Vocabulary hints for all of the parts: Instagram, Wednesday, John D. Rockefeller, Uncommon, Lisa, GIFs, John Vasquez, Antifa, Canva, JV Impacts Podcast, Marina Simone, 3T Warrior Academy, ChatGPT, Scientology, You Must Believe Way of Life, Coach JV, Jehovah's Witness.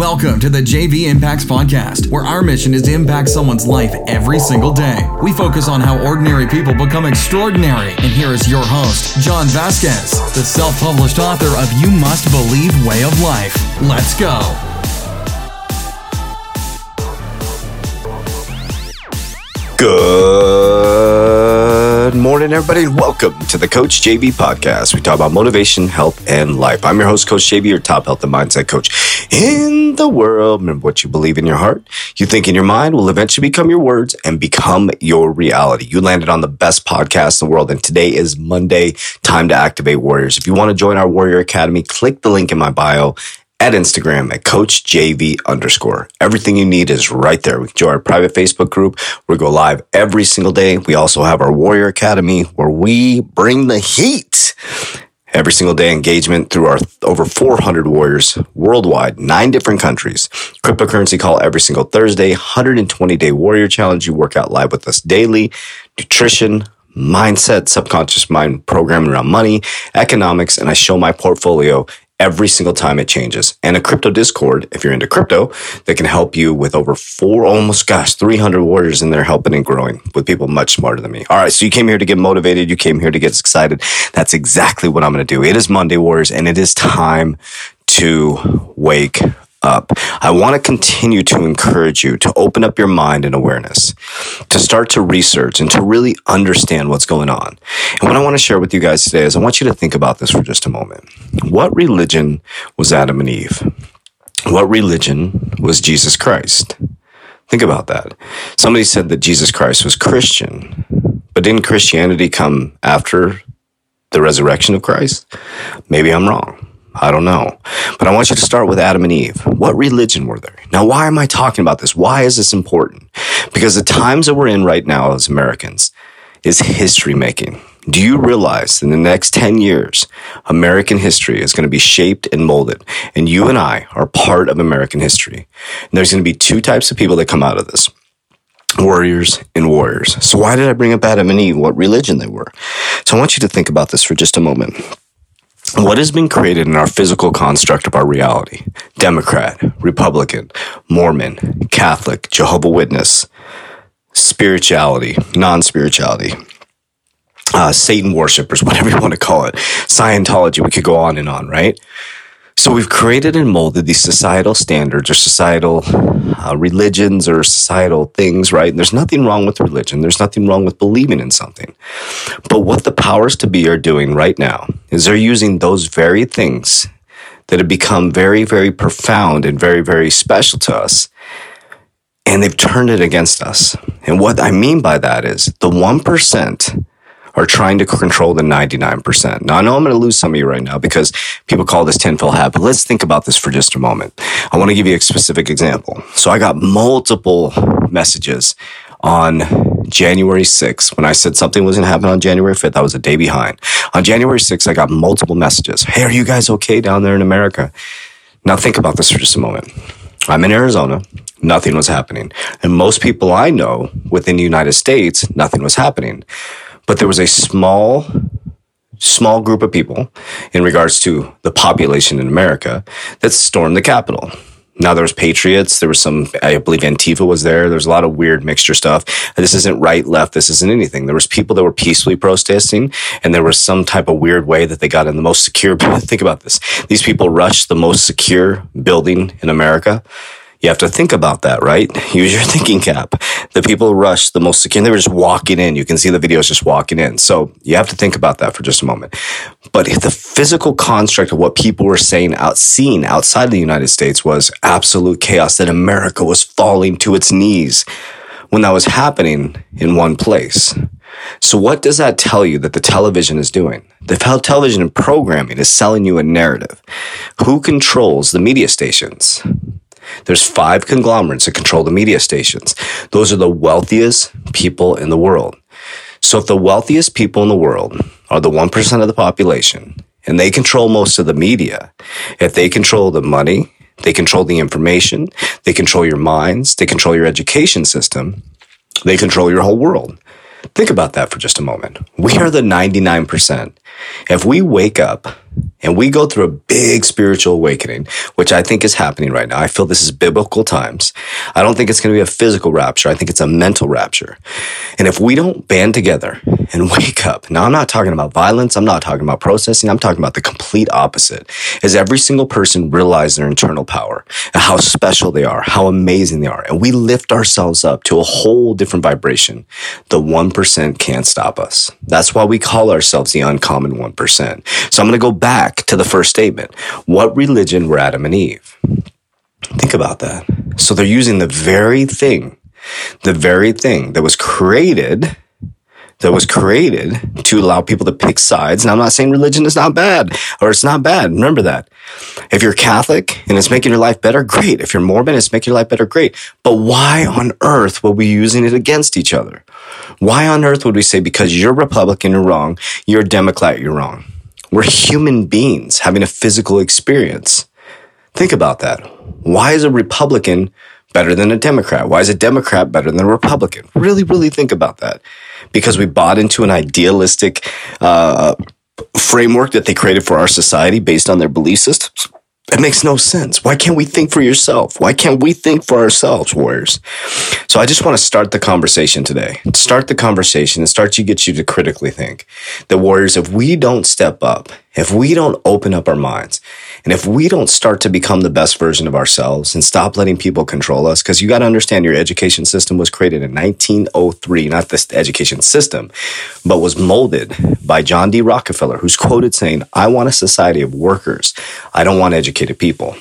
Welcome to the JV Impacts Podcast, where our mission is to impact someone's life every single day. We focus on how ordinary people become extraordinary. And here is your host, John Vasquez, the self-published author of You Must Believe Way of Life. Let's go. Good morning, everybody. Welcome to the Coach JV Podcast. We talk about motivation, health, and life. I'm your host, Coach JV, your top health and mindset coach in the world. Remember, what you believe in your heart, you think in your mind, will eventually become your words and become your reality. You landed on the best podcast in the world, and today is Monday. Time to activate warriors. If you want to join our Warrior Academy, click the link in my bio at Instagram at CoachJV_. Everything you need is right there. We can join our private Facebook group. We go live every single day. We also have our Warrior Academy, where we bring the heat. Every single day engagement through our over 400 warriors worldwide, 9 different countries. Cryptocurrency call every single Thursday, 120-day warrior challenge. You work out live with us daily. Nutrition, mindset, subconscious mind programming around money, economics, and I show my portfolio every single time it changes. And a crypto Discord, if you're into crypto, that can help you with over 300 warriors in there helping and growing with people much smarter than me. All right, so you came here to get motivated. You came here to get excited. That's exactly what I'm going to do. It is Monday, warriors, and it is time to wake up. I want to continue to encourage you to open up your mind and awareness, to start to research and to really understand what's going on. And what I want to share with you guys today is I want you to think about this for just a moment. What religion was Adam and Eve? What religion was Jesus Christ? Think about that. Somebody said that Jesus Christ was Christian, but didn't Christianity come after the resurrection of Christ? Maybe I'm wrong. I don't know. But I want you to start with Adam and Eve. What religion were they? Now, why am I talking about this? Why is this important? Because the times that we're in right now as Americans is history making. Do you realize in the next 10 years, American history is going to be shaped and molded? And you and I are part of American history. And there's going to be 2 types of people that come out of this. Warriors and warriors. So why did I bring up Adam and Eve? What religion they were? So I want you to think about this for just a moment. What has been created in our physical construct of our reality? Democrat, Republican, Mormon, Catholic, Jehovah's Witness, spirituality, non-spirituality, Satan worshipers, whatever you want to call it, Scientology, we could go on, right? So we've created and molded these societal standards or societal religions or societal things, right? And there's nothing wrong with religion. There's nothing wrong with believing in something. But what the powers to be are doing right now is they're using those very things that have become very, very profound and very, very special to us. And they've turned it against us. And what I mean by that is the 1% are trying to control the 99%. Now, I know I'm going to lose some of you right now because people call this tenfold habit, but let's think about this for just a moment. I want to give you a specific example. So I got multiple messages on January 6th. When I said something wasn't happening on January 5th, I was a day behind. On January 6th, I got multiple messages. Hey, are you guys okay down there in America? Now, think about this for just a moment. I'm in Arizona. Nothing was happening. And most people I know within the United States, nothing was happening. But there was a small group of people in regards to the population in America that stormed the Capitol. Now, there was patriots. There was some, I believe Antifa was there. There's a lot of weird mixture stuff. This isn't right, left. This isn't anything. There was people that were peacefully protesting, and there was some type of weird way that they got in the most secure. Think about this. These people rushed the most secure building in America. You have to think about that, right? Use your thinking cap. The people rushed the most secure. They were just walking in. You can see the videos just walking in. So you have to think about that for just a moment. But the physical construct of what people were saying, seeing outside the United States was absolute chaos, that America was falling to its knees when that was happening in one place. So what does that tell you that the television is doing? The television programming is selling you a narrative. Who controls the media stations? There's 5 conglomerates that control the media stations. Those are the wealthiest people in the world. So if the wealthiest people in the world are the 1% of the population, and they control most of the media, if they control the money, they control the information, they control your minds, they control your education system, they control your whole world. Think about that for just a moment. We are the 99%. If we wake up and we go through a big spiritual awakening, which I think is happening right now, I feel this is biblical times. I don't think it's going to be a physical rapture. I think it's a mental rapture. And if we don't band together and wake up, now I'm not talking about violence. I'm not talking about protesting. I'm talking about the complete opposite, is every single person realize their internal power and how special they are, how amazing they are. And we lift ourselves up to a whole different vibration. The 1% can't stop us. That's why we call ourselves the uncommon 1%. So I'm going to go back to the first statement. What religion were Adam and Eve? Think about that. So they're using the very thing that was created to allow people to pick sides. And I'm not saying religion is not bad, or it's not bad. Remember that. If you're Catholic and it's making your life better, great. If you're Mormon, it's making your life better, great. But why on earth were we using it against each other? Why on earth would we say, because you're Republican, you're wrong, you're Democrat, you're wrong? We're human beings having a physical experience. Think about that. Why is a Republican better than a Democrat? Why is a Democrat better than a Republican? Really, really think about that. Because we bought into an idealistic framework that they created for our society based on their belief systems. It makes no sense. Why can't we think for yourself? Why can't we think for ourselves, warriors? So I just want to start the conversation today. Start the conversation and start to get you to critically think. The warriors, if we don't step up, if we don't open up our minds, and if we don't start to become the best version of ourselves and stop letting people control us, because you got to understand your education system was created in 1903, not this education system, but was molded by John D. Rockefeller, who's quoted saying, I want a society of workers. I don't want educated people.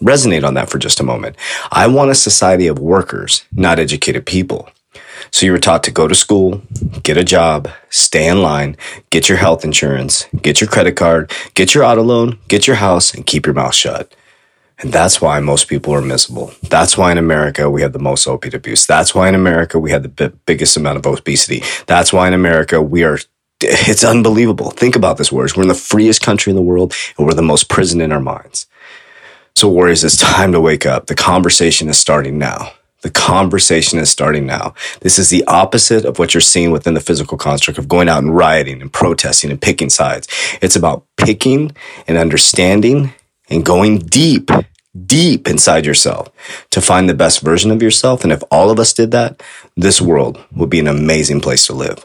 Resonate on that for just a moment. I want a society of workers, not educated people. So you were taught to go to school, get a job, stay in line, get your health insurance, get your credit card, get your auto loan, get your house, and keep your mouth shut. And that's why most people are miserable. That's why in America, we have the most opiate abuse. That's why in America, we have the biggest amount of obesity. That's why in America, it's unbelievable. Think about this, warriors. We're in the freest country in the world, and we're the most prison in our minds. So warriors, it's time to wake up. The conversation is starting now. The conversation is starting now. This is the opposite of what you're seeing within the physical construct of going out and rioting and protesting and picking sides. It's about picking and understanding and going deep, deep inside yourself to find the best version of yourself. And if all of us did that, this world would be an amazing place to live.